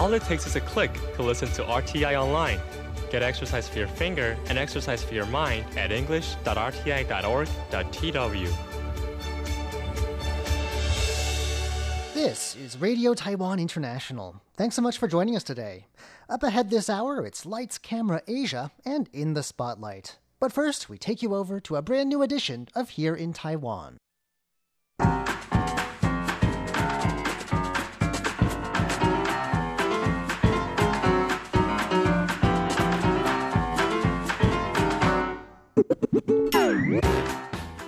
All it takes is a click to listen to RTI online. Get exercise for your finger and exercise for your mind at english.rti.org.tw. This is Radio Taiwan International. Thanks so much for joining us today. Up ahead this hour, it's Lights, Camera, Asia, and In the Spotlight. But first, we take you over to a brand new edition of Here in Taiwan.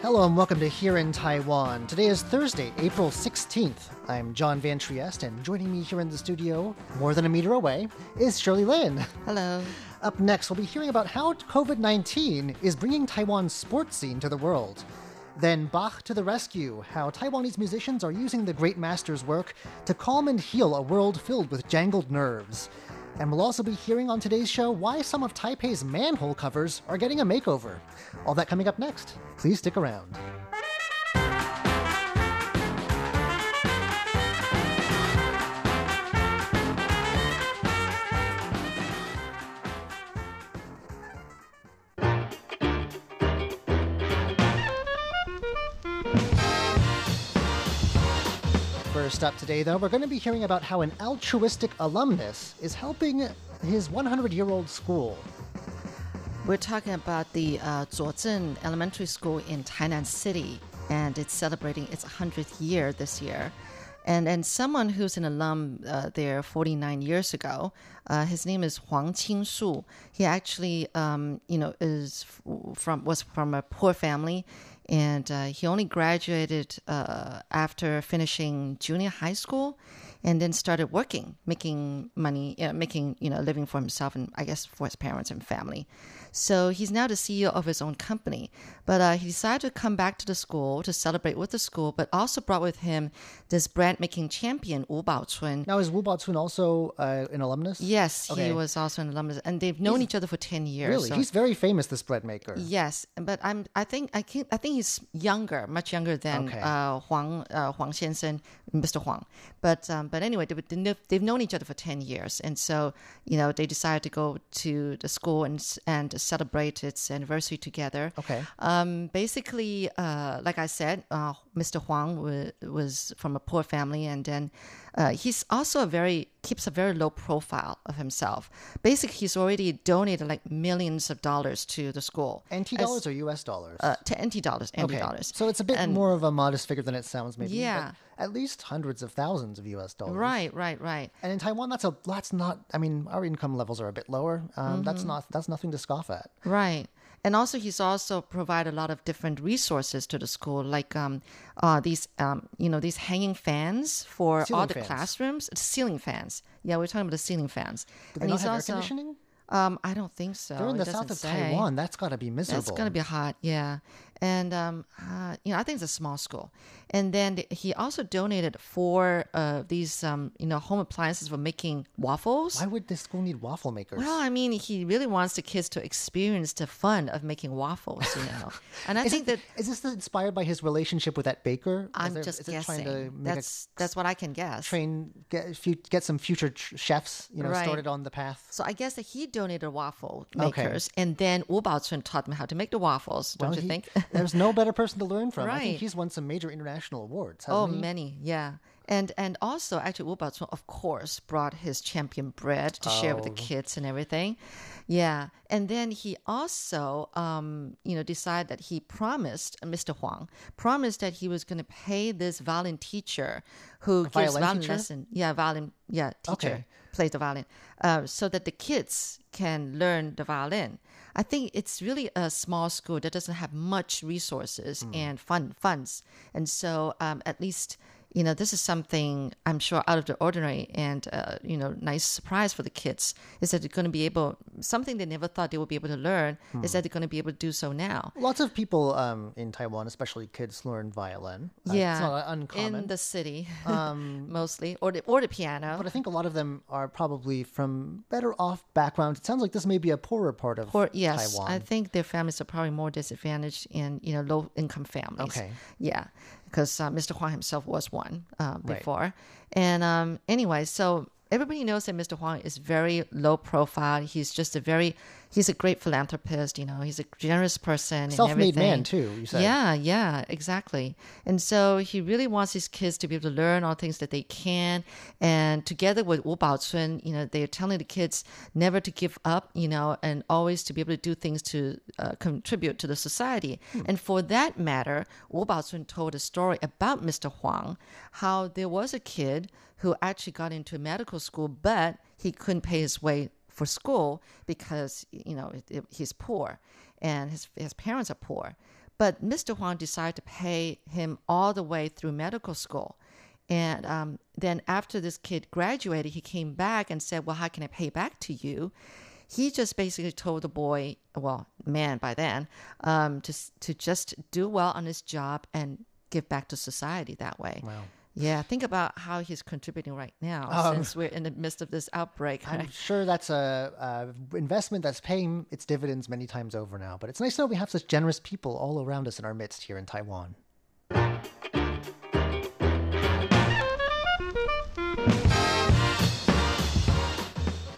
Hello and welcome to Here in Taiwan. Today is Thursday, April 16th. I'm John Van Trieste, and joining me here in the studio, more than a meter away, is Shirley Lin. Hello. Up next, we'll be hearing about how COVID-19 is bringing Taiwan's sports scene to the world. Then Bach to the rescue, how Taiwanese musicians are using the great master's work to calm and heal a world filled with jangled nerves. And we'll also be hearing on today's show why some of Taipei's manhole covers are getting a makeover. All that coming up next. Please stick around. First up today, though, we're going to be hearing about how an altruistic alumnus is helping his 100-year-old school. We're talking about the Zuozhen Elementary School in Tainan City, and it's celebrating its 100th year this year. And someone who's an alum there 49 years ago, his name is Huang Qing Shu. He actually, was from a poor family. And he only graduated after finishing junior high school, and then started working, making money, living for himself and I guess for his parents and family. So he's now the CEO of his own company. But he decided to come back to the school to celebrate with the school, but also brought with him this brand-making champion, Wu Pao-chun. Now, is Wu Pao-chun also an alumnus? Yes, okay. He was also an alumnus, and they've known each other for 10 years. Really? So. He's very famous, this bread maker. Yes, but I think he's younger, much younger than Huang Xiansen, Mr. Huang. But anyway, they've known each other for 10 years. And so, they decided to go to the school and celebrate its anniversary together. Okay. Basically, like I said, Mr. Huang was from a poor family. And then he's also keeps a very low profile of himself. Basically, he's already donated like millions of dollars to the school. NT dollars or US dollars? To NT dollars. Okay. So it's a bit more of a modest figure than it sounds maybe. Yeah. At least hundreds of thousands of US dollars. Right. And in Taiwan, our income levels are a bit lower. That's nothing to scoff at. Right. And also, he's also provided a lot of different resources to the school, like these hanging fans for ceiling all the fans. Classrooms, ceiling fans. Yeah, we're talking about the ceiling fans. Do they not have air conditioning? I don't think so. They're in the south of Taiwan. That's got to be miserable. That's going to be hot, yeah. And, I think it's a small school. And then he also donated 4 of these, home appliances for making waffles. Why would the school need waffle makers? Well, he really wants the kids to experience the fun of making waffles, And I think Is this inspired by his relationship with that baker? I'm just guessing. Trying to make that's what I can guess. Get some future chefs, started on the path. So I guess that he donated waffle makers, and then Wu Pao-chun taught me how to make the waffles, don't you think? There's no better person to learn from. Right. I think he's won some major international awards, hasn't he? Oh, many, yeah. And also, actually, Wu Pao-chun, of course, brought his champion bread to share with the kids and everything. Yeah. And then he also, decided that he promised, Mr. Huang, that he was going to pay this violin teacher who gives violin lesson. Yeah, violin. Yeah, teacher plays the violin so that the kids can learn the violin. I think it's really a small school that doesn't have much resources and funds. And so at least... this is something I'm sure out of the ordinary and, nice surprise for the kids is that they're going to be able, something they never thought they would be able to learn is that they're going to be able to do so now. Lots of people in Taiwan, especially kids, learn violin. It's not uncommon. In the city, mostly, or the piano. But I think a lot of them are probably from better off backgrounds. It sounds like this may be a poorer part of Taiwan. Yes, I think their families are probably more disadvantaged and, low income families. Okay. Yeah. Because Mr. Huang himself was one before. Right. And anyway, so everybody knows that Mr. Huang is very low profile. He's just he's a great philanthropist, you know, he's a generous person. Self-made man too, you said. Yeah, yeah, exactly. And so he really wants his kids to be able to learn all things that they can. And together with Wu Pao-chun, you know, they're telling the kids never to give up, you know, and always to be able to do things to contribute to the society. And for that matter, Wu Pao-chun told a story about Mr. Huang, how there was a kid who actually got into medical school, but he couldn't pay his way for school because, you know, he's poor and his parents are poor. But Mr. Huang decided to pay him all the way through medical school. And then after this kid graduated, he came back and said, well, how can I pay back to you? He just basically told the boy, well, man by then, to just do well on his job and give back to society that way. Wow. Yeah, think about how he's contributing right now since we're in the midst of this outbreak. Right? I'm sure that's a investment that's paying its dividends many times over now. But it's nice to know we have such generous people all around us in our midst here in Taiwan.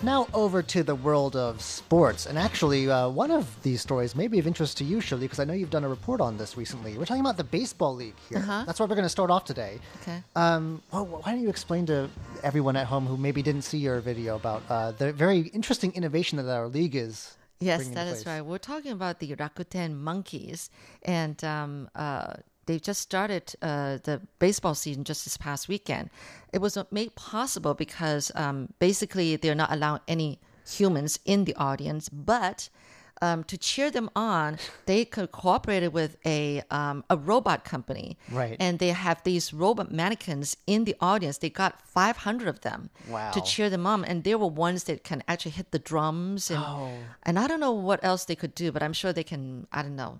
Now over to the world of sports. And actually, one of these stories may be of interest to you, Shirley, because I know you've done a report on this recently. We're talking about the baseball league here. Uh-huh. That's where we're going to start off today. Okay. Well, why don't you explain to everyone at home who maybe didn't see your video about the very interesting innovation that our league is. Yes, that is right. We're talking about the Rakuten Monkeys. And they've just started the baseball season just this past weekend. It was made possible because basically they're not allowing any humans in the audience, but to cheer them on, they cooperated with a robot company. Right. And they have these robot mannequins in the audience. They got 500 of them to cheer them on. And there were ones that can actually hit the drums. And, and I don't know what else they could do, but I'm sure they can, I don't know,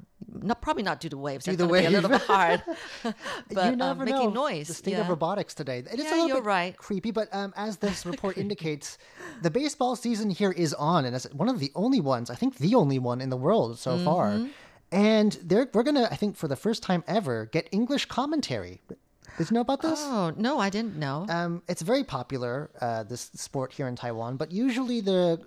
probably not do the waves. That's going to be a little bit hard. But you never know. Making noise. The state of robotics today. It is a little bit creepy, but as this report indicates, the baseball season here is on. And it's one of the only ones, I think the only one in the world so far. And we're going to, I think for the first time ever, get English commentary. Did you know about this? Oh, no, I didn't know. It's very popular, this sport here in Taiwan, but usually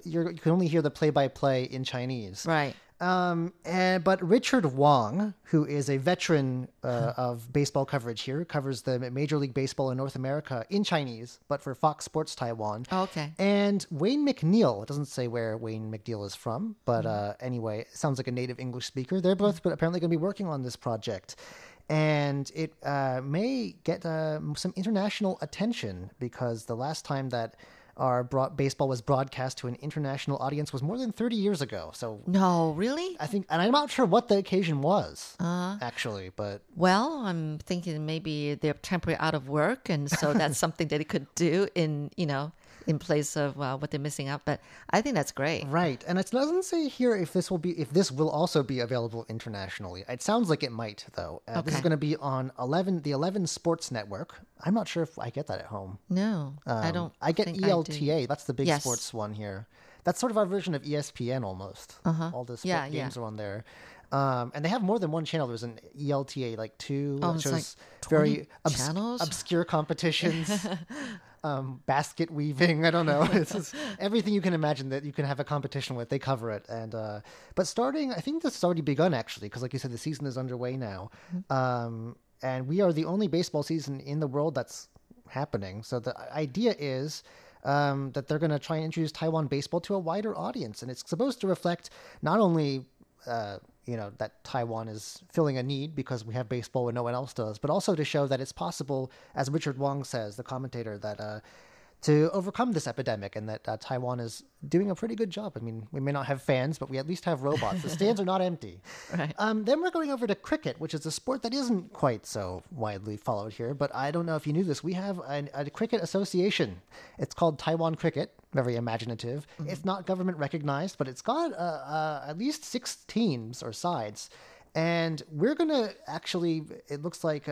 you can only hear the play-by-play in Chinese. Right. But Richard Wong, who is a veteran of baseball coverage here, covers the Major League Baseball in North America in Chinese, but for Fox Sports Taiwan. Oh, okay. And Wayne McNeil, it doesn't say where Wayne McNeil is from, but anyway, sounds like a native English speaker. They're both apparently going to be working on this project. And it may get some international attention because the last time that our baseball was broadcast to an international audience was more than 30 years ago. So no, really? I think, and I'm not sure what the occasion was, actually. But well, I'm thinking maybe they're temporarily out of work, and so that's something that it could do in place of what they're missing out. But I think that's great, right? And it doesn't say here if this will also be available internationally. It sounds like it might, though. This is going to be on the 11 Sports Network. I'm not sure if I get that at home. No, I don't. I get ELTA. That's the big sports one here. That's sort of our version of ESPN almost. Uh-huh. All the sport games are on there. And they have more than one channel. There's an ELTA, like 2, which is like very obscure competitions. Basket weaving, I don't know. It's just everything you can imagine that you can have a competition with, they cover it. And but starting, I think this has already begun, actually, because like you said, the season is underway now. And we are the only baseball season in the world that's happening. So the idea is that they're going to try and introduce Taiwan baseball to a wider audience. And it's supposed to reflect not only that Taiwan is filling a need because we have baseball when no one else does, but also to show that it's possible, as Richard Wong says, the commentator, that to overcome this epidemic and that Taiwan is doing a pretty good job. I mean, we may not have fans, but we at least have robots. The stands are not empty. Right. Then we're going over to cricket, which is a sport that isn't quite so widely followed here, but I don't know if you knew this. We have a cricket association. It's called Taiwan Cricket, very imaginative. Mm-hmm. It's not government recognized, but it's got at least 6 teams or sides. And we're going to actually, it looks like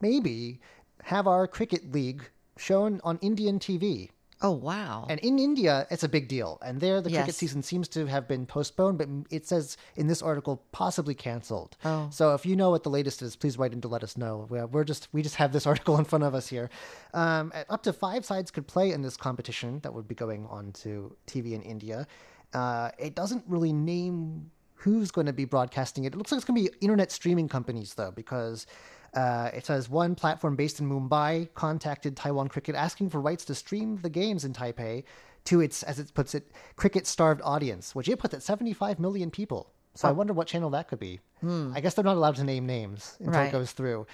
maybe have our cricket league shown on Indian TV. Oh, wow. And in India, it's a big deal. And there, the cricket season seems to have been postponed, but it says in this article, possibly canceled. Oh. So if you know what the latest is, please write in to let us know. We just have this article in front of us here. Up to 5 sides could play in this competition that would be going on to TV in India. It doesn't really name who's going to be broadcasting it. It looks like it's going to be internet streaming companies, though, because... it says one platform based in Mumbai contacted Taiwan Cricket asking for rights to stream the games in Taipei to its, as it puts it, cricket-starved audience, which it puts at 75 million people. So I wonder what channel that could be. I guess they're not allowed to name names until it goes through.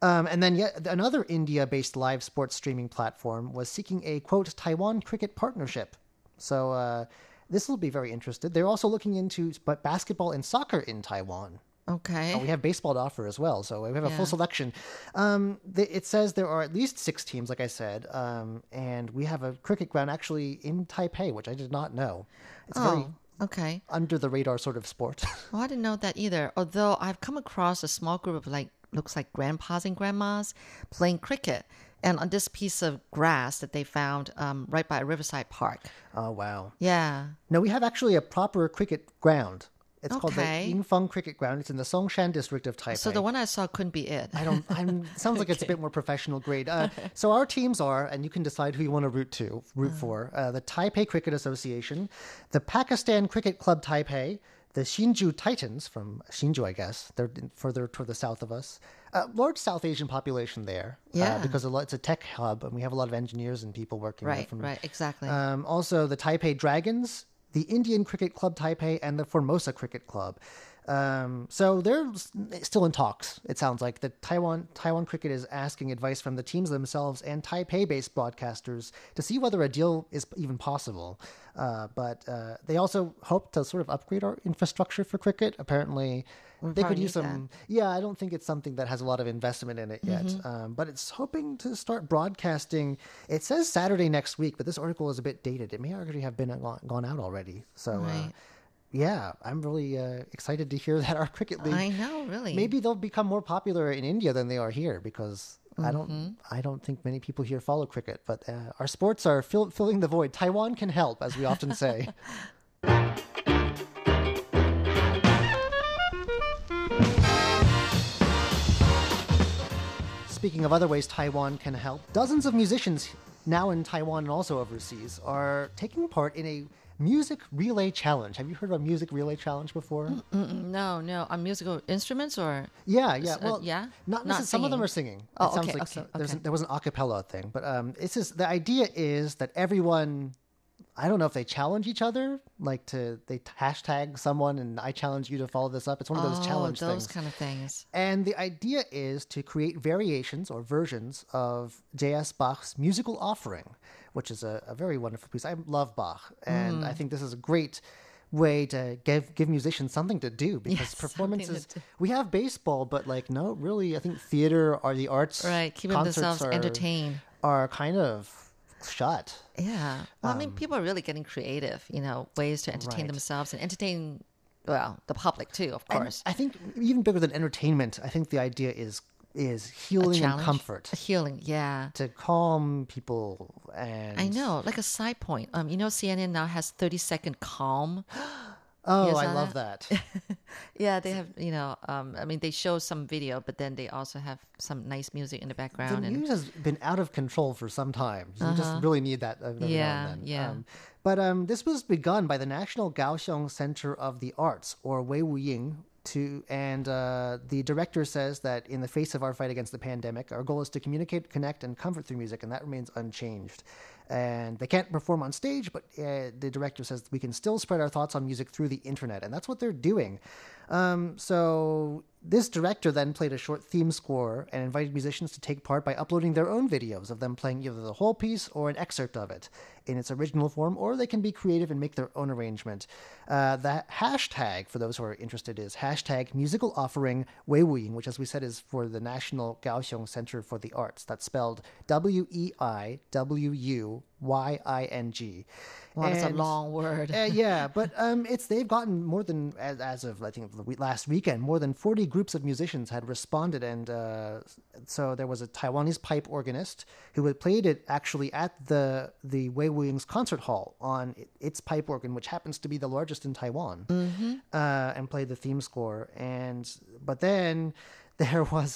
And then yet another India-based live sports streaming platform was seeking a, quote, Taiwan Cricket partnership. So this will be very interesting. They're also looking into basketball and soccer in Taiwan. Okay. Oh, we have baseball to offer as well, so we have a full selection. It says there are at least 6 teams, like I said, and we have a cricket ground actually in Taipei, which I did not know. It's very under-the-radar sort of sport. Well, I didn't know that either, although I've come across a small group of, looks like grandpas and grandmas playing cricket. And on this piece of grass that they found right by a riverside park. Oh, wow. Yeah. No, we have actually a proper cricket ground. It's called the Yingfeng Cricket Ground. It's in the Songshan district of Taipei. So the one I saw couldn't be it. Sounds like it's a bit more professional grade. So our teams are, and you can decide who you want to root for, the Taipei Cricket Association, the Pakistan Cricket Club Taipei, the Hsinchu Titans from Hsinchu, I guess. They're further toward the south of us. Large South Asian population there. Yeah. Because it's a tech hub, and we have a lot of engineers and people working there. Right, exactly. Also, the Taipei Dragons, the Indian Cricket Club Taipei, and the Formosa Cricket Club. So they're still in talks, it sounds like. The Taiwan Cricket is asking advice from the teams themselves and Taipei-based broadcasters to see whether a deal is even possible. But they also hope to sort of upgrade our infrastructure for cricket. Apparently, they could use some... That. Yeah, I don't think it's something that has a lot of investment in it yet. But it's hoping to start broadcasting. It says Saturday next week, but this article is a bit dated. It may already have been gone out already. So... yeah, I'm really excited to hear that our cricket league. I know, really. Maybe they'll become more popular in India than they are here because I don't think many people here follow cricket. But our sports are filling the void. Taiwan can help, as we often say. Speaking of other ways Taiwan can help, dozens of musicians now in Taiwan and also overseas are taking part in a Music Relay Challenge. Have you heard of a Music Relay Challenge before? No. On musical instruments or? Yeah. Well, not necessarily. Some of them are singing. Oh, There was an a cappella thing. But the idea is that everyone, I don't know if they challenge each other, they hashtag someone and I challenge you to follow this up. It's one of those challenge things. Those kind of things. And the idea is to create variations or versions of J.S. Bach's musical offering, which is a very wonderful piece. I love Bach, and I think this is a great way to give musicians something to do because performances. We have baseball, but I think theater or the arts, keeping themselves entertained, are kind of shut. Yeah, well, people are really getting creative, ways to entertain themselves and entertain the public too, of course. And I think even bigger than entertainment, I think the idea is healing and comfort. Healing, yeah. To calm people and... I know, like a side point. CNN now has 30-second calm. Oh, I love that. Yeah, they have, they show some video, but then they also have some nice music in the background. The news has been out of control for some time. So you just really need that every now and then. Yeah. But this was begun by the National Kaohsiung Center of the Arts, or Weiwuying, and the director says that in the face of our fight against the pandemic, our goal is to communicate, connect, and comfort through music, and that remains unchanged. And they can't perform on stage, but the director says we can still spread our thoughts on music through the internet, and that's what they're doing. So this director then played a short theme score and invited musicians to take part by uploading their own videos of them playing either the whole piece or an excerpt of it in its original form, or they can be creative and make their own arrangement. The hashtag, for those who are interested, is #musicaloffering Weiwuying, which, as we said, is for the National Kaohsiung Center for the Arts. That's spelled Weiwuying. Y-I-N-G. Well, it's a long word. Yeah, but they've gotten more than, as of I think last weekend, more than 40 groups of musicians had responded, and so there was a Taiwanese pipe organist who had played it actually at the Weiwuying's concert hall on its pipe organ, which happens to be the largest in Taiwan, and played the theme score. But then there were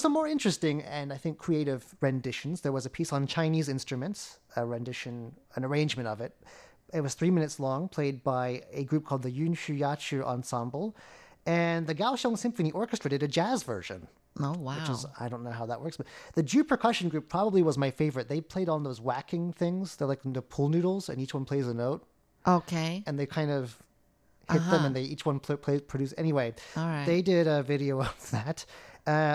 some more interesting and I think creative renditions. There was a piece on Chinese instruments, a rendition, an arrangement of it. It was 3 minutes long, played by a group called the Yun Shu Ya Chu Ensemble, and the Kaohsiung Symphony Orchestra did a jazz version. Oh, wow. Which is, I don't know how that works, but the Ju Percussion Group probably was my favorite. They played on those whacking things. They're like the pool noodles, and each one plays a note. Okay. And they kind of hit them, and they each one produce. Anyway, They did a video of that.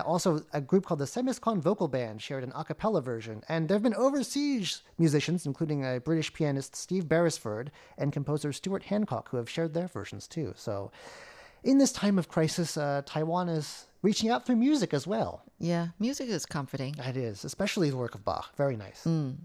Also, a group called the Semiscon Vocal Band shared an a cappella version. And there have been overseas musicians, including a British pianist, Steve Beresford, and composer Stuart Hancock, who have shared their versions too. So in this time of crisis, Taiwan is reaching out through music as well. Yeah, music is comforting. It is, especially the work of Bach. Very nice. Mm.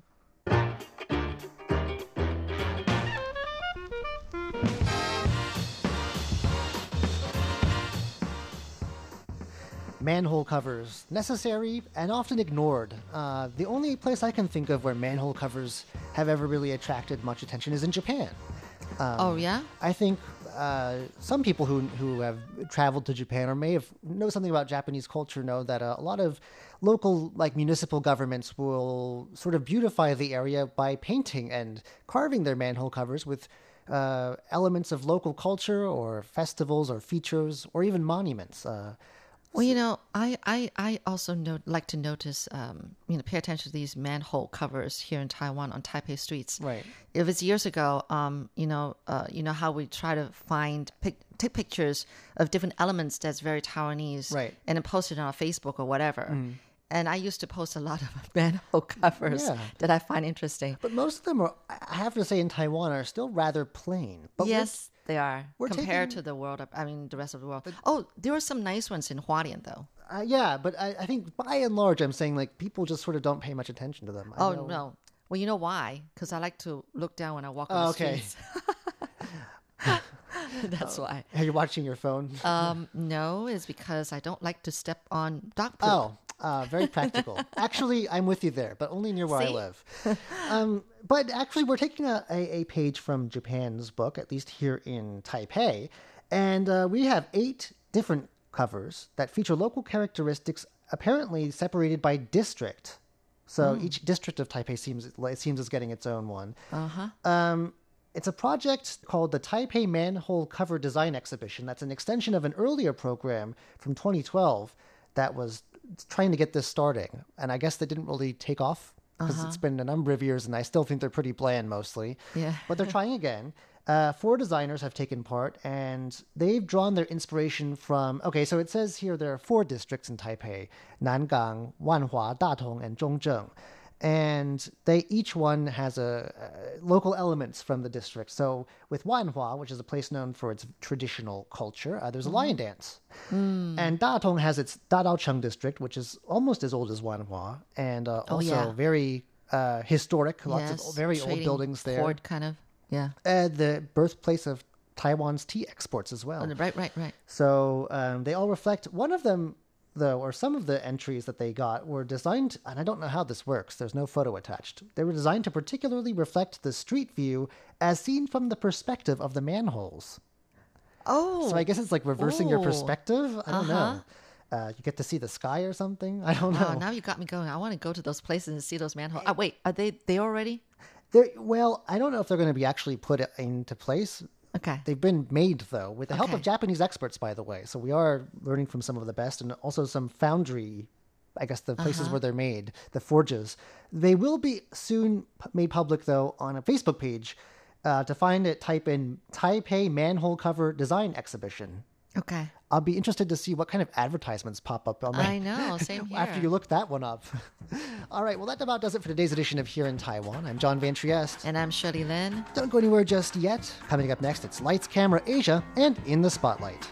Manhole covers, necessary and often ignored. The only place I can think of where manhole covers have ever really attracted much attention is in Japan. I think some people who have traveled to Japan or may have know something about Japanese culture know that a lot of local, like municipal governments, will sort of beautify the area by painting and carving their manhole covers with elements of local culture or festivals or features or even monuments. Well, you know, I also like to notice, pay attention to these manhole covers here in Taiwan on Taipei streets. Right. If it's years ago, you know how we try to take pictures of different elements that's very Taiwanese, right, and then post it on Facebook or whatever. Mm. And I used to post a lot of manhole covers that I find interesting. But most of them are, I have to say, in Taiwan are still rather plain. But yes, they are. Compared to the world, the rest of the world. But, there are some nice ones in Hualien, though. But I think by and large, I'm saying like people just sort of don't pay much attention to them. No. Well, you know why? Because I like to look down when I walk on the streets. That's why. Are you watching your phone? No, it's because I don't like to step on dog poop. Very practical. Actually, I'm with you there, but only near where I live. But actually, we're taking a page from Japan's book, at least here in Taipei. And we have 8 different covers that feature local characteristics, apparently separated by district. So each district of Taipei seems is getting its own one. It's a project called the Taipei Manhole Cover Design Exhibition. That's an extension of an earlier program from 2012 that was trying to get this starting, and I guess they didn't really take off because it's been a number of years and I still think they're pretty bland mostly, but they're trying again. 4 designers have taken part, and they've drawn their inspiration from so it says here there are 4 districts in Taipei: Nangang, Wanhua, Datong, and Zhongzheng, and they each one has a local elements from the district. So with Wanhua, which is a place known for its traditional culture, there's a lion dance, and Datong has its Dadaocheng district, which is almost as old as Wanhua, and very historic, lots of very old buildings there, port kind of the birthplace of Taiwan's tea exports as well. Right. So they all reflect one of them. Though, or some of the entries that they got were designed, and I don't know how this works, there's no photo attached. They were designed to particularly reflect the street view as seen from the perspective of the manholes. Oh. So I guess it's like reversing your perspective. I don't know. You get to see the sky or something. I don't know. Now you got me going. I want to go to those places and see those manholes. Wait, are they already? Well, I don't know if they're going to be actually put into place. Okay. They've been made, though, with the help of Japanese experts, by the way. So we are learning from some of the best, and also some foundry, I guess the places where they're made, the forges. They will be soon made public, though, on a Facebook page. To find it, type in Taipei Manhole Cover Design Exhibition. Okay. I'll be interested to see what kind of advertisements pop up on that. I know, same here. After you look that one up. All right, well, that about does it for today's edition of Here in Taiwan. I'm John Van Trieste. And I'm Shirley Lin. Don't go anywhere just yet. Coming up next, it's Lights, Camera, Asia, and In the Spotlight.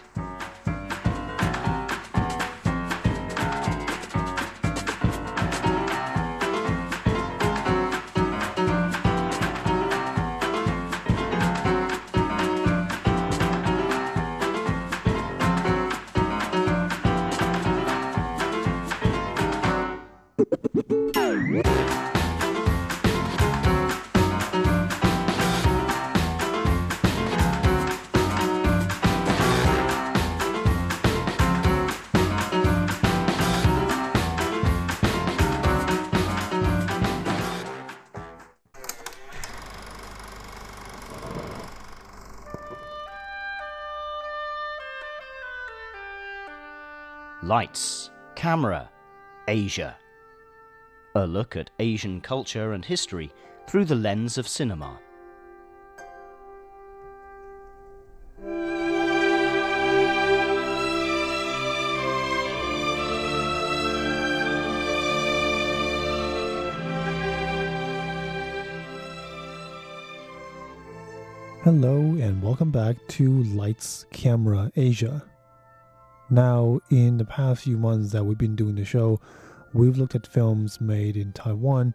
Lights, camera, Asia. A look at Asian culture and history through the lens of cinema. Hello and welcome back to Lights, Camera, Asia. Now, in the past few months that we've been doing the show, we've looked at films made in Taiwan,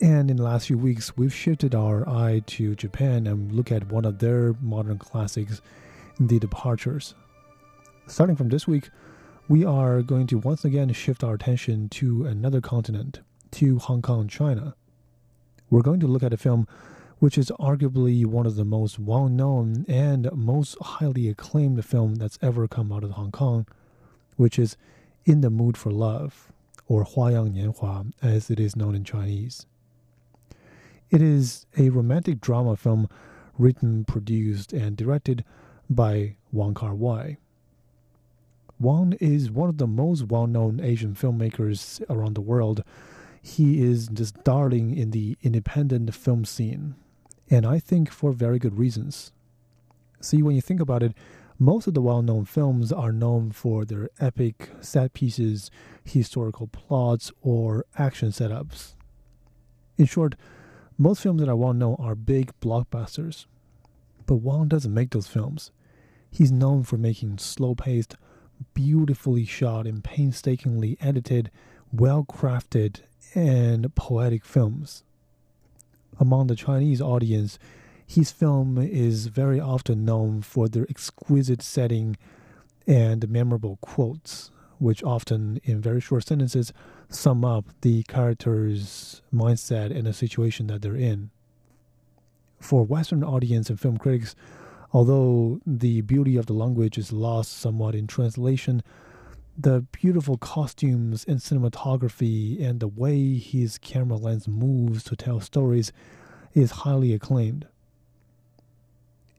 and in the last few weeks we've shifted our eye to Japan and look at one of their modern classics, The Departures. Starting from this week, we are going to once again shift our attention to another continent, to Hong Kong, China. We're going to look at a film which is arguably one of the most well-known and most highly acclaimed film that's ever come out of Hong Kong, which is In the Mood for Love, or Huayang Nianhua, as it is known in Chinese. It is a romantic drama film written, produced, and directed by Wong Kar-wai. Wong is one of the most well-known Asian filmmakers around the world. He is just darling in the independent film scene, and I think for very good reasons. See, when you think about it, most of the well-known films are known for their epic set pieces, historical plots, or action setups. In short, most films that are well-known are big blockbusters. But Wong doesn't make those films. He's known for making slow-paced, beautifully shot and painstakingly edited, well-crafted, and poetic films. Among the Chinese audience, his film is very often known for their exquisite setting and memorable quotes, which often, in very short sentences, sum up the character's mindset and the situation that they're in. For Western audience and film critics, although the beauty of the language is lost somewhat in translation, the beautiful costumes and cinematography and the way his camera lens moves to tell stories is highly acclaimed.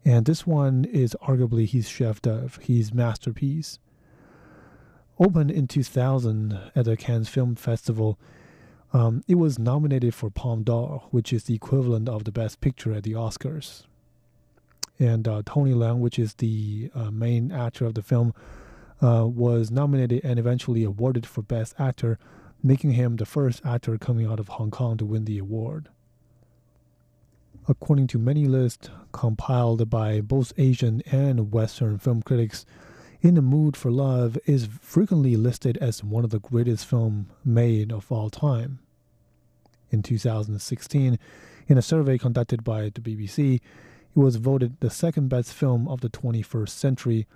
And this one is arguably his chef d'oeuvre, his masterpiece. Opened in 2000 at the Cannes Film Festival, it was nominated for Palme d'Or, which is the equivalent of the Best Picture at the Oscars. And Tony Leung, which is the main actor of the film, was nominated and eventually awarded for Best Actor, making him the first actor coming out of Hong Kong to win the award. According to many lists compiled by both Asian and Western film critics, In the Mood for Love is frequently listed as one of the greatest films made of all time. In 2016, in a survey conducted by the BBC, it was voted the second best film of the 21st century,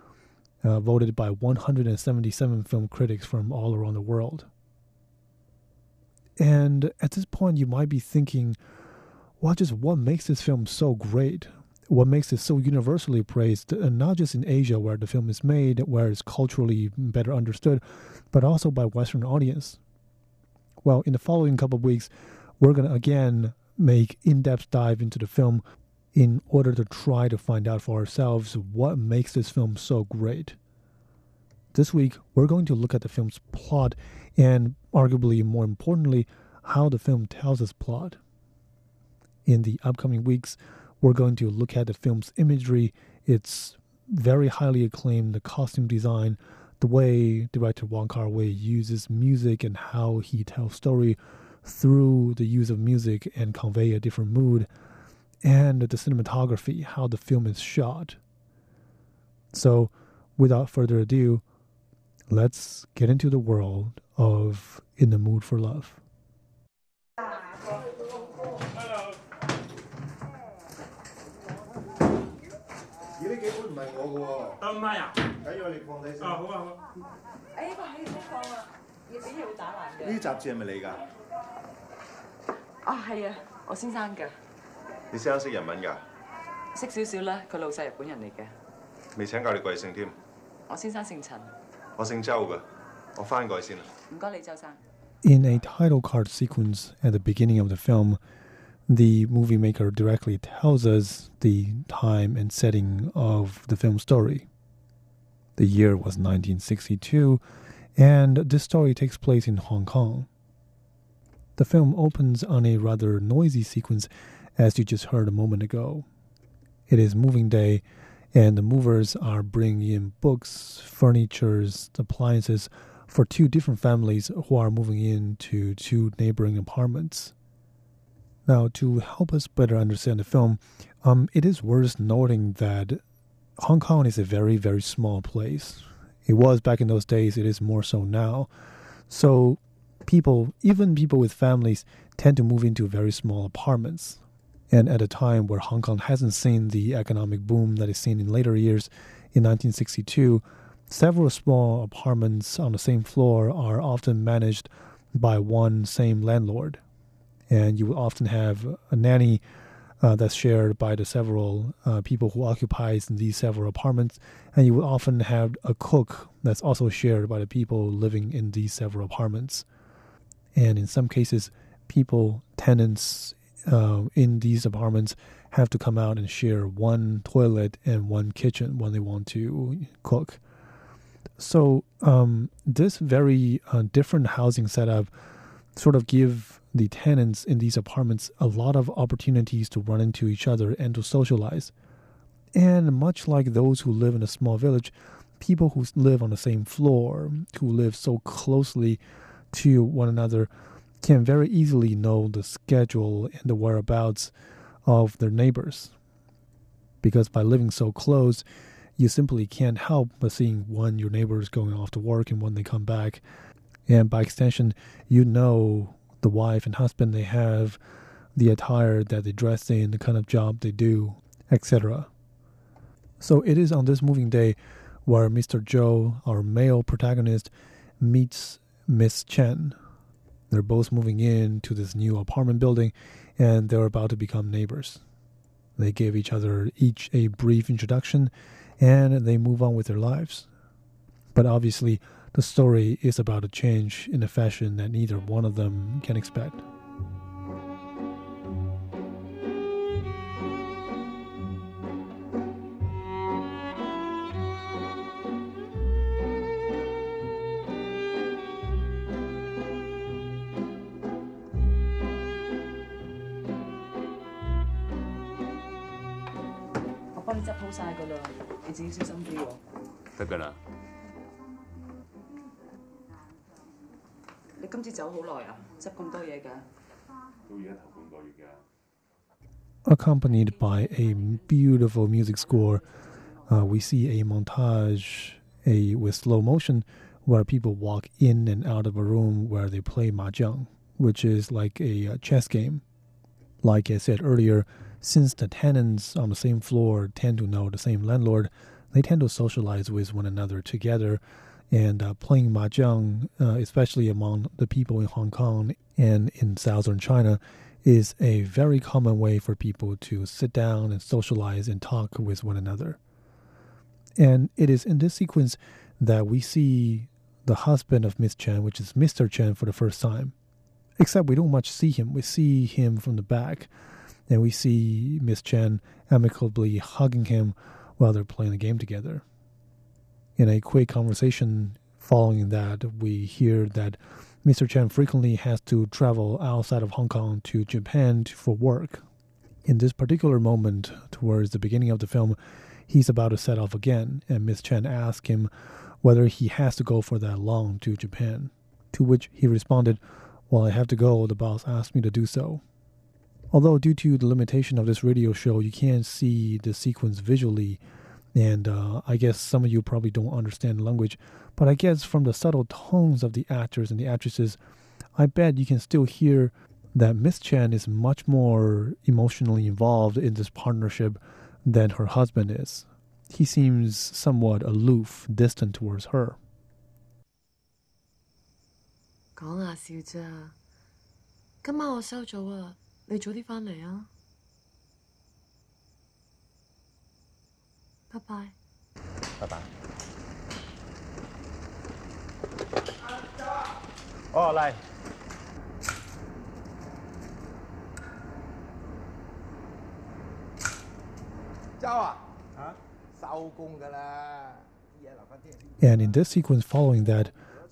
voted by 177 film critics from all around the world. And at this point, you might be thinking, well, just what makes this film so great? What makes it so universally praised, and not just in Asia where the film is made, where it's culturally better understood, but also by Western audience? Well, in the following couple of weeks, we're going to again make in-depth dive into the film in order to try to find out for ourselves what makes this film so great. This week, we're going to look at the film's plot and, arguably more importantly, how the film tells its plot. In the upcoming weeks, we're going to look at the film's imagery, its very highly acclaimed costume design, the way director Wong Kar-wai uses music and how he tells story through the use of music and convey a different mood, and the cinematography, how the film is shot. So, without further ado, let's get into the world of In the Mood for Love. In a title card sequence at the beginning of the film, the movie maker directly tells us the time and setting of the film story. The year was 1962, And this story takes place in Hong Kong. The film opens on a rather noisy sequence, as you just heard a moment ago. It is moving day, and the movers are bringing in books, furniture, appliances for two different families who are moving into two neighboring apartments. Now, to help us better understand the film, it is worth noting that Hong Kong is a very, very small place. It was back in those days, it is more so now. So people, even people with families, tend to move into very small apartments. And at a time where Hong Kong hasn't seen the economic boom that is seen in later years, in 1962, several small apartments on the same floor are often managed by one same landlord. And you will often have a nanny that's shared by the several people who occupies these several apartments. And you will often have a cook that's also shared by the people living in these several apartments. And in some cases, people, tenants in these apartments have to come out and share one toilet and one kitchen when they want to cook. So this very different housing setup sort of give the tenants in these apartments a lot of opportunities to run into each other and to socialize. And much like those who live in a small village, people who live on the same floor, who live so closely to one another, can very easily know the schedule and the whereabouts of their neighbors. Because by living so close, you simply can't help but seeing when your neighbor is going off to work and when they come back. And by extension, you know the wife and husband they have, the attire that they dress in, the kind of job they do, etc. So it is on this moving day where Mr. Joe, our male protagonist, meets Miss Chen. They're both moving in to this new apartment building, and they're about to become neighbors. They give each a brief introduction, and they move on with their lives. But obviously, the story is about a change in a fashion that neither one of them can expect. Accompanied by a beautiful music score, we see a montage with slow motion where people walk in and out of a room where they play mahjong, which is like a chess game. Like I said earlier, since the tenants on the same floor tend to know the same landlord, they tend to socialize with one another together. And playing mahjong, especially among the people in Hong Kong and in southern China, is a very common way for people to sit down and socialize and talk with one another. And it is in this sequence that we see the husband of Miss Chen, which is Mr. Chen, for the first time. Except we don't much see him. We see him from the back, and we see Miss Chen amicably hugging him while they're playing the game together. In a quick conversation following that, we hear that Mr. Chen frequently has to travel outside of Hong Kong to Japan for work. In this particular moment, towards the beginning of the film, he's about to set off again, and Miss Chen asks him whether he has to go for that long to Japan, to which he responded, "Well, I have to go, the boss asked me to do so." Although due to the limitation of this radio show, you can't see the sequence visually, and I guess some of you probably don't understand language, but I guess from the subtle tones of the actors and the actresses, I bet you can still hear that Miss Chen is much more emotionally involved in this partnership than her husband is. He seems somewhat aloof, distant towards her. Bye-bye. Bye-bye. Oh, like. And in this sequence following that,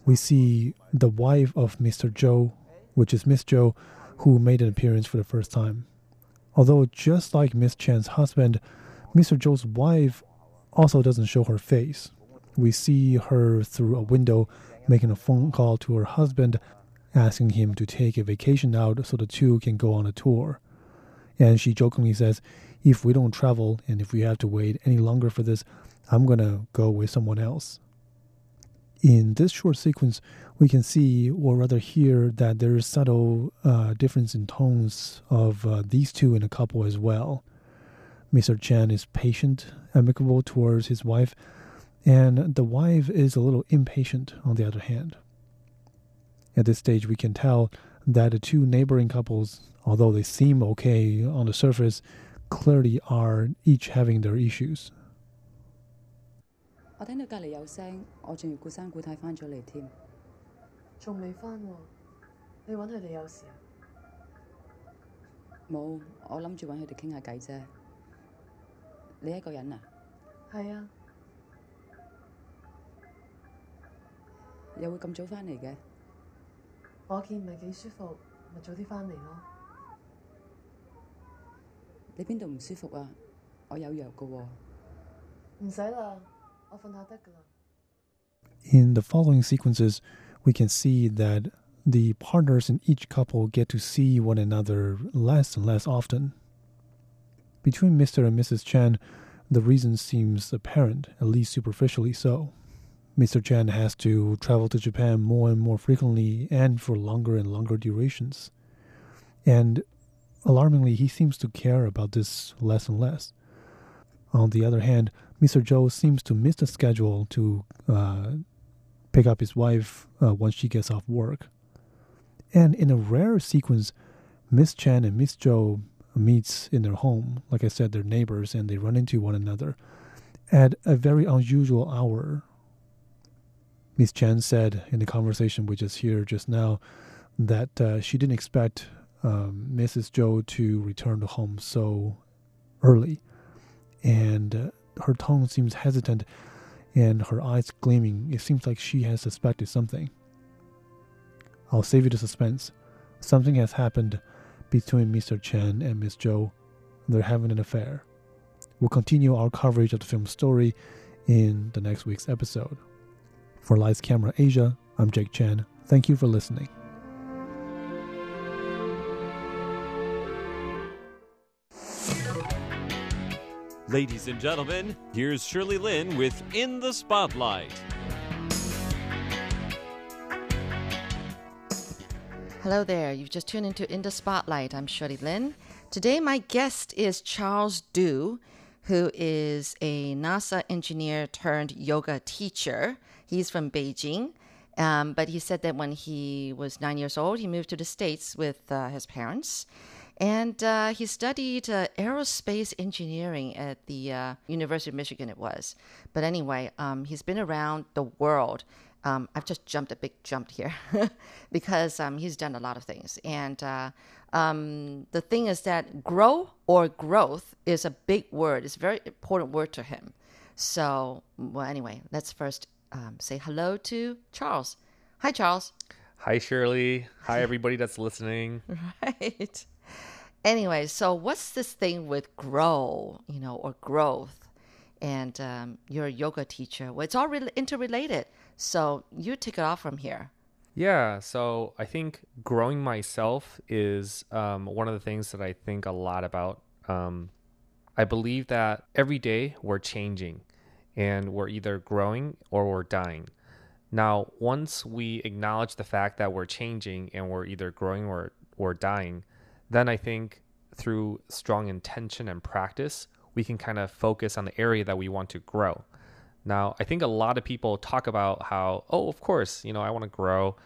we see the wife of Mr. Zhou, which is Miss Zhou, who made an appearance for the first time. Although just like Miss Chen's husband, Mr. Zhou's wife also doesn't show her face. We see her through a window making a phone call to her husband, asking him to take a vacation out so the two can go on a tour. And she jokingly says, if we don't travel and if we have to wait any longer for this, I'm going to go with someone else. In this short sequence, we can see, or rather hear, that there is subtle difference in tones of these two in a couple as well. Mr. Chen is patient, amicable towards his wife, and the wife is a little impatient on the other hand. At this stage, we can tell that the two neighboring couples, although they seem okay on the surface, clearly are each having their issues. In the following sequences, we can see that the partners in each couple get to see one another less and less often. Between Mr. and Mrs. Chen, the reason seems apparent, at least superficially so. Mr. Chen has to travel to Japan more and more frequently and for longer and longer durations. And alarmingly, he seems to care about this less and less. On the other hand, Mr. Zhou seems to miss the schedule to pick up his wife once she gets off work. And in a rare sequence, Miss Chen and Miss Zhou meets in their home. Like I said, they're neighbors and they run into one another at a very unusual hour. Miss Chen said in the conversation we just heard just now that she didn't expect Mrs. Zhou to return to home so early. And her tone seems hesitant and her eyes gleaming. It seems like she has suspected something. I'll save you the suspense. Something has happened between Mr. Chen and Miss Zhou. They're having an affair. We'll continue our coverage of the film's story in the next week's episode. For Lights Camera Asia, I'm Jake Chen. Thank you for listening. Ladies and gentlemen, here's Shirley Lin with In the Spotlight. Hello there. You've just tuned into In the Spotlight. I'm Shirley Lin. Today, my guest is Charles Du, who is a NASA engineer turned yoga teacher. He's from Beijing, but he said that when he was 9 years old, he moved to the States with his parents. And he studied aerospace engineering at the University of Michigan, it was. But anyway, he's been around the world. I've just jumped a big jump here because he's done a lot of things. And the thing is that grow or growth is a big word. It's a very important word to him. So, well, anyway, let's first say hello to Charles. Hi, Charles. Hi, Shirley. Hi, everybody that's listening. Right. Anyway, so what's this thing with grow, you know, or growth? And you're a yoga teacher. Well, it's all interrelated. So you take it off from here. Yeah. So I think growing myself is one of the things that I think a lot about. I believe that every day we're changing. And we're either growing or we're dying. Now, once we acknowledge the fact that we're changing and we're either growing or we're dying, then I think through strong intention and practice, we can kind of focus on the area that we want to grow. Now, I think a lot of people talk about how, oh, of course, you know, I want to grow.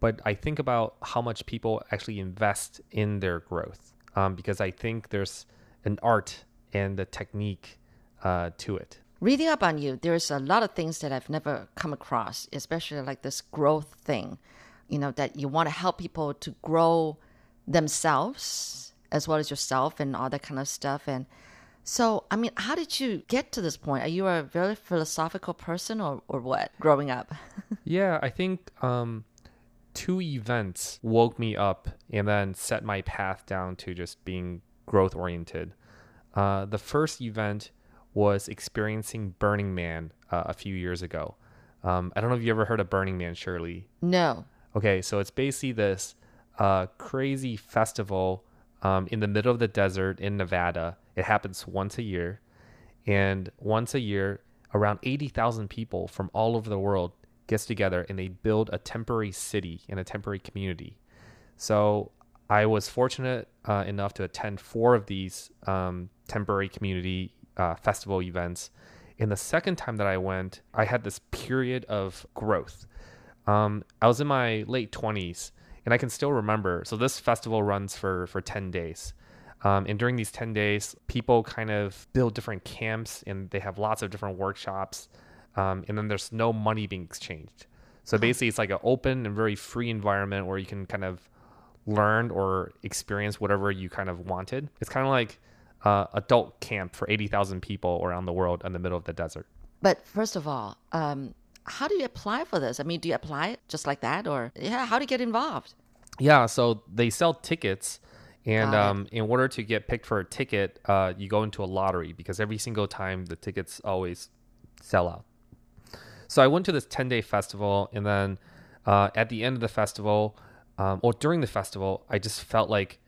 But I think about how much people actually invest in their growth because I think there's an art and a technique to it. Reading up on you, there's a lot of things that I've never come across, especially like this growth thing, you know, that you want to help people to grow themselves as well as yourself and all that kind of stuff. And So, I mean, how did you get to this point? Are you a very philosophical person or what, growing up? Yeah, I think two events woke me up and then set my path down to just being growth-oriented. The first event was experiencing Burning Man a few years ago. I don't know if you ever heard of Burning Man, Shirley. No. Okay, so it's basically this crazy festival in the middle of the desert in Nevada. It happens once a year. And once a year, around 80,000 people from all over the world gets together and they build a temporary city and a temporary community. So I was fortunate enough to attend four of these temporary community festival events. And the second time that I went, I had this period of growth. I was in my late 20s, and I can still remember. So this festival runs for 10 days. And during these 10 days, people kind of build different camps, and they have lots of different workshops. And then there's no money being exchanged. So basically, it's like an open and very free environment where you can kind of learn or experience whatever you kind of wanted. It's kind of like adult camp for 80,000 people around the world in the middle of the desert. But first of all, how do you apply for this? I mean, do you apply just like that, or how do you get involved? Yeah, so they sell tickets, and in order to get picked for a ticket, you go into a lottery because every single time the tickets always sell out. So I went to this 10-day festival, and then at the end of the festival, or during the festival, I just felt like,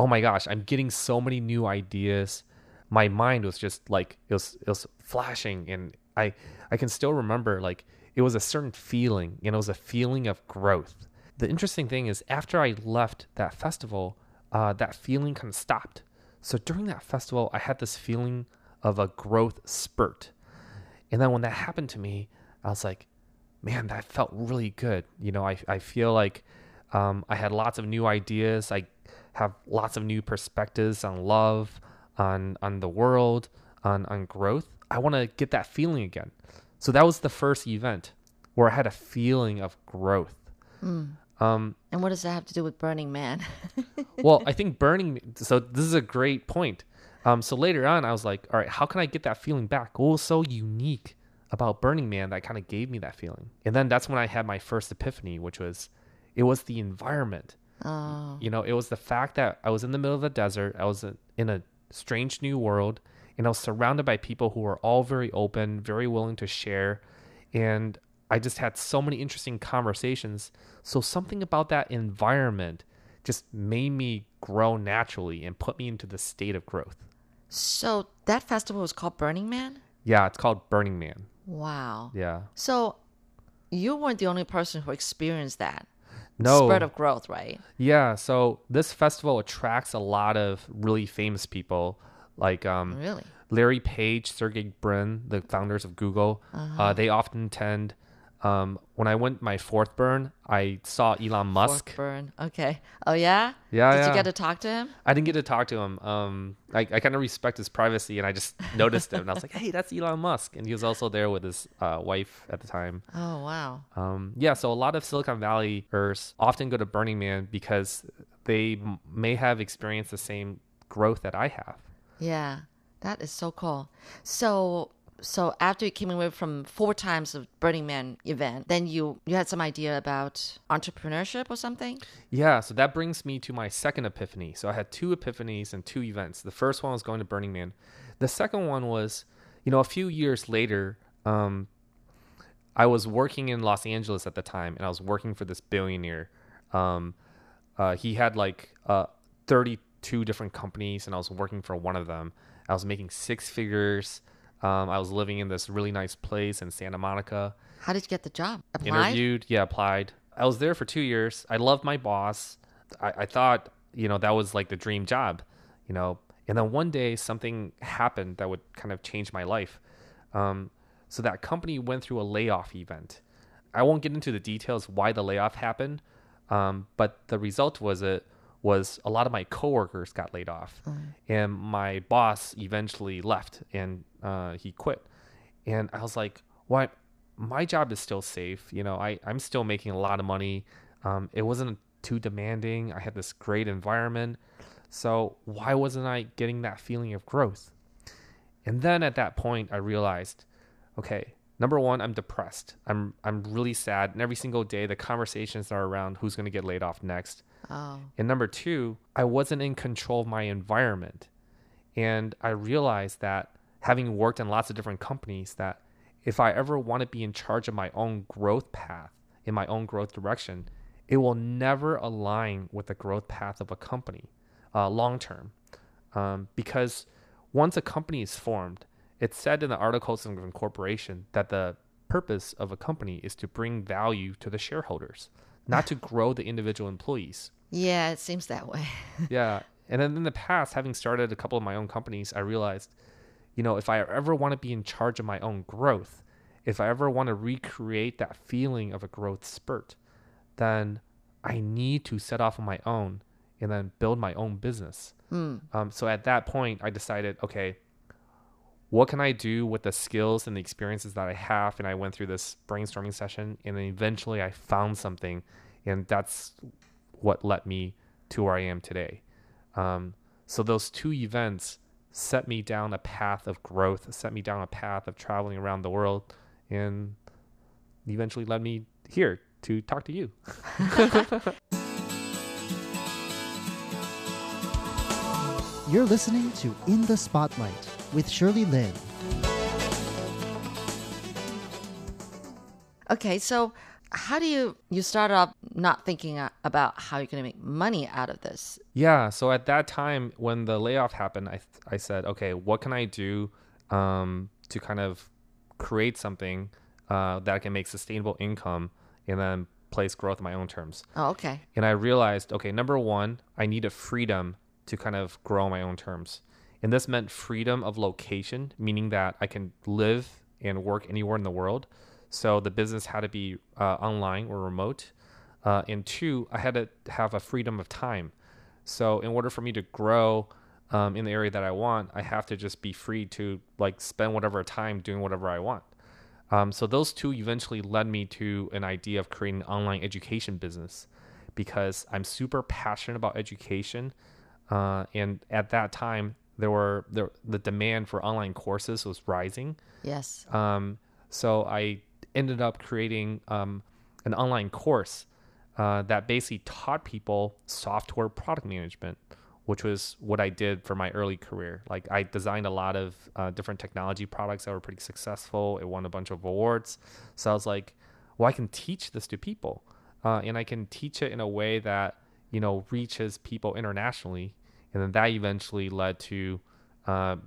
oh my gosh, I'm getting so many new ideas. My mind was just like, it was flashing. And I can still remember, like, it was a certain feeling, and it was a feeling of growth. The interesting thing is after I left that festival, that feeling kind of stopped. So during that festival, I had this feeling of a growth spurt. And then when that happened to me, I was like, man, that felt really good. You know, I feel like I had lots of new ideas. I have lots of new perspectives on love, on the world, on growth. I want to get that feeling again. So that was the first event where I had a feeling of growth. Mm. And what does that have to do with Burning Man? Well, I think so this is a great point. So later on, I was like, all right, how can I get that feeling back? What was so unique about Burning Man that kind of gave me that feeling? And then that's when I had my first epiphany, which was, it was the environment. Oh. You know, it was the fact that I was in the middle of the desert. I was in a strange new world, and I was surrounded by people who were all very open, very willing to share. And I just had so many interesting conversations. So something about that environment just made me grow naturally and put me into the state of growth. So that festival was called Burning Man? Yeah, it's called Burning Man. Wow. Yeah. So you weren't the only person who experienced that. No. Spread of growth, right? Yeah. So this festival attracts a lot of really famous people, like really? Larry Page, Sergey Brin, the founders of Google. Uh-huh. They often attend. When I went my fourth burn, I saw Elon Musk. Fourth burn. Okay. Oh, yeah? Yeah. Did you get to talk to him? I didn't get to talk to him. I kind of respect his privacy, and I just noticed him. And I was like, hey, that's Elon Musk. And he was also there with his wife at the time. Oh, wow. Yeah, so a lot of Silicon Valleyers often go to Burning Man because they may have experienced the same growth that I have. Yeah, that is so cool. So after you came away from four times of Burning Man event, then you had some idea about entrepreneurship or something? Yeah, so that brings me to my second epiphany. So I had two epiphanies and two events. The first one was going to Burning Man. The second one was, you know, a few years later, I was working in Los Angeles at the time, and I was working for this billionaire. He had like 32 different companies, and I was working for one of them. I was making six figures. I was living in this really nice place in Santa Monica. How did you get the job? Applied? Interviewed. Yeah, applied. I was there for 2 years. I loved my boss. I thought, you know, that was like the dream job, you know. And then one day something happened that would kind of change my life. So that company went through a layoff event. I won't get into the details why the layoff happened, but the result was it was a lot of my coworkers got laid off, and my boss eventually left, and he quit. And I was like, "Why? My job is still safe. You know, I'm still making a lot of money. It wasn't too demanding. I had this great environment. So why wasn't I getting that feeling of growth?" And then at that point, I realized, okay, number one, I'm depressed. I'm really sad. And every single day, the conversations are around who's going to get laid off next. Oh. And number two, I wasn't in control of my environment. And I realized that having worked in lots of different companies, that if I ever want to be in charge of my own growth path, in my own growth direction, it will never align with the growth path of a company long term. Because once a company is formed, it's said in the Articles of Incorporation that the purpose of a company is to bring value to the shareholders, not to grow the individual employees. Yeah, it seems that way. Yeah. And then in the past, having started a couple of my own companies, I realized, you know, if I ever want to be in charge of my own growth, if I ever want to recreate that feeling of a growth spurt, then I need to set off on my own and then build my own business. So at that point, I decided, okay, what can I do with the skills and the experiences that I have? And I went through this brainstorming session, and then eventually I found something, and that's what led me to where I am today. So those two events set me down a path of growth, set me down a path of traveling around the world, and eventually led me here to talk to you. You're listening to In the Spotlight with Shirley Lin. Okay, so how do you start off not thinking about how you're going to make money out of this? Yeah, so at that time when the layoff happened, I said, okay, what can I do to kind of create something that I can make sustainable income and then place growth on my own terms? Oh, okay. And I realized, okay, number one, I need a freedom to kind of grow on my own terms. And this meant freedom of location, meaning that I can live and work anywhere in the world. So the business had to be online or remote. And two, I had to have a freedom of time. So in order for me to grow in the area that I want, I have to just be free to like spend whatever time doing whatever I want. So those two eventually led me to an idea of creating an online education business, because I'm super passionate about education. And at that time, the demand for online courses was rising. Yes. So I ended up creating an online course that basically taught people software product management, which was what I did for my early career. Like I designed a lot of different technology products that were pretty successful. It won a bunch of awards. So I was like, well, I can teach this to people, and I can teach it in a way that, you know, reaches people internationally. And then that eventually led to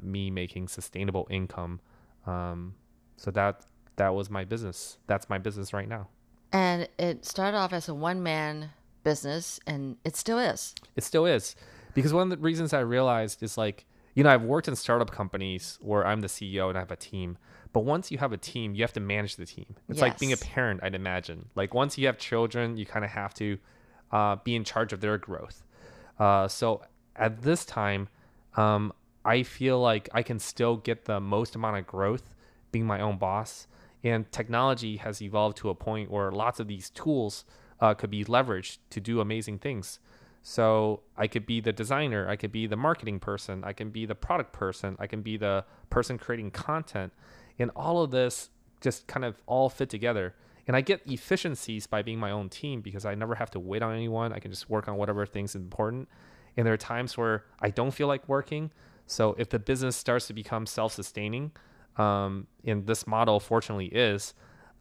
me making sustainable income. So that was my business. That's my business right now. And it started off as a one-man business, and it still is. It still is. Because one of the reasons I realized is, like, you know, I've worked in startup companies where I'm the CEO and I have a team. But once you have a team, you have to manage the team. It's like being a parent, I'd imagine. Like once you have children, you kind of have to be in charge of their growth. So at this time, I feel like I can still get the most amount of growth being my own boss. And technology has evolved to a point where lots of these tools could be leveraged to do amazing things. So I could be the designer, I could be the marketing person, I can be the product person, I can be the person creating content. And all of this just kind of all fit together. And I get efficiencies by being my own team because I never have to wait on anyone. I can just work on whatever thing's important. And there are times where I don't feel like working. So if the business starts to become self-sustaining, and this model fortunately is,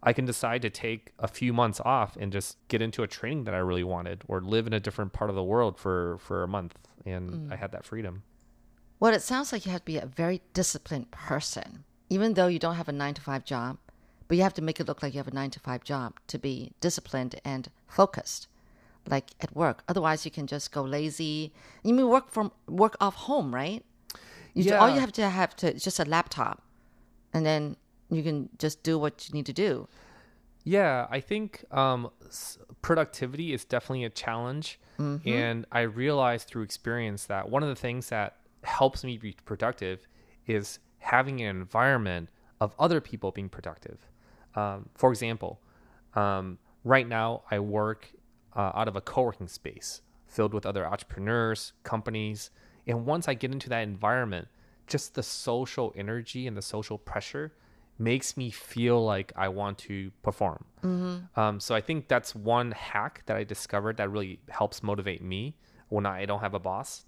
I can decide to take a few months off and just get into a training that I really wanted or live in a different part of the world for a month. And I had that freedom. Well, it sounds like you have to be a very disciplined person, even though you don't have a 9-to-5 job. But you have to make it look like you have a 9-to-5 job to be disciplined and focused, like at work. Otherwise, you can just go lazy. You mean work off home, right? All you have to is just a laptop, and then you can just do what you need to do. Yeah, I think productivity is definitely a challenge. Mm-hmm. And I realized through experience that one of the things that helps me be productive is having an environment of other people being productive. For example, right now I work out of a co-working space filled with other entrepreneurs, companies. And once I get into that environment, just the social energy and the social pressure makes me feel like I want to perform. Mm-hmm. So I think that's one hack that I discovered that really helps motivate me when I don't have a boss,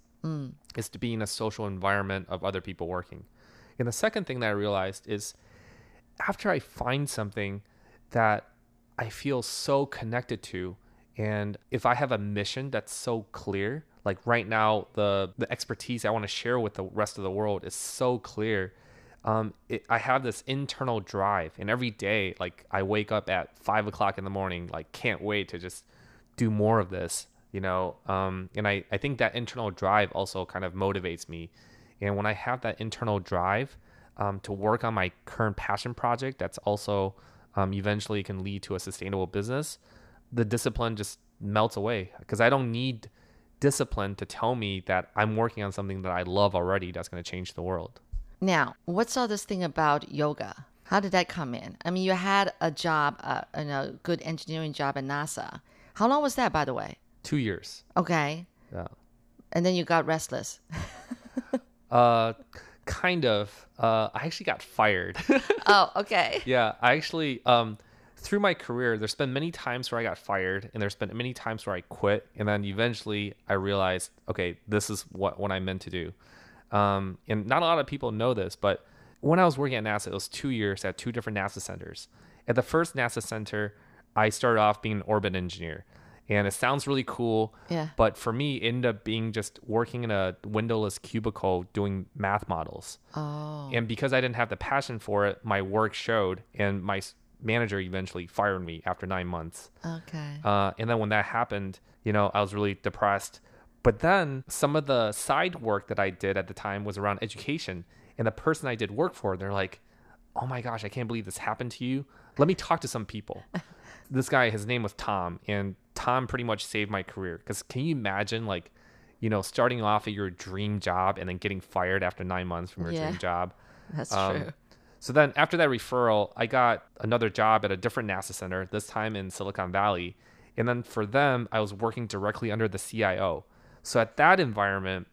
is to be in a social environment of other people working. And the second thing that I realized is after I find something that I feel so connected to, and if I have a mission that's so clear, like right now, the expertise I want to share with the rest of the world is so clear. I have this internal drive, and every day, like I wake up at 5 o'clock in the morning, like can't wait to just do more of this, you know? And I think that internal drive also kind of motivates me. And when I have that internal drive to work on my current passion project, that's also eventually can lead to a sustainable business, the discipline just melts away, because I don't need discipline to tell me that I'm working on something that I love already that's going to change the world. Now, what's all this thing about yoga? How did that come in? I mean, you had a job, a good engineering job at NASA. How long was that, by the way? 2 years. Okay. Yeah. And then you got restless. Kind of. I actually got fired. Oh, okay. Yeah, I actually, through my career, there's been many times where I got fired, and there's been many times where I quit. And then eventually I realized, okay, this is what I meant to do. And not a lot of people know this, but when I was working at NASA, it was 2 years at two different NASA centers. At the first NASA center, I started off being an orbit engineer. And it sounds really cool, yeah. But for me, it ended up being just working in a windowless cubicle doing math models. Oh. And because I didn't have the passion for it, my work showed, and my manager eventually fired me after 9 months. Okay. And then when that happened, you know, I was really depressed. But then some of the side work that I did at the time was around education. And the person I did work for, they're like, oh my gosh, I can't believe this happened to you. Let me talk to some people. This guy, his name was Tom, and Tom pretty much saved my career. Because can you imagine, like, you know, starting off at your dream job and then getting fired after 9 months from your dream job? That's true. So then after that referral, I got another job at a different NASA center, this time in Silicon Valley. And then for them, I was working directly under the CIO. So at that environment,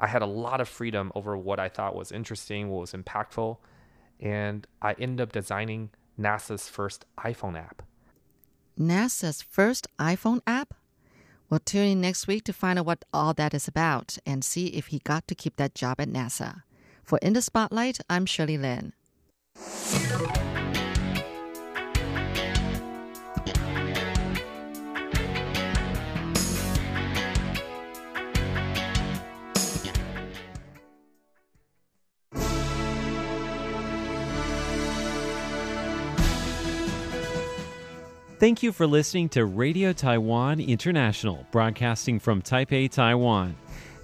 I had a lot of freedom over what I thought was interesting, what was impactful. And I ended up designing NASA's first iPhone app. NASA's first iPhone app? We'll tune in next week to find out what all that is about and see if he got to keep that job at NASA. For In the Spotlight, I'm Shirley Lin. Thank you for listening to Radio Taiwan International, broadcasting from Taipei, Taiwan.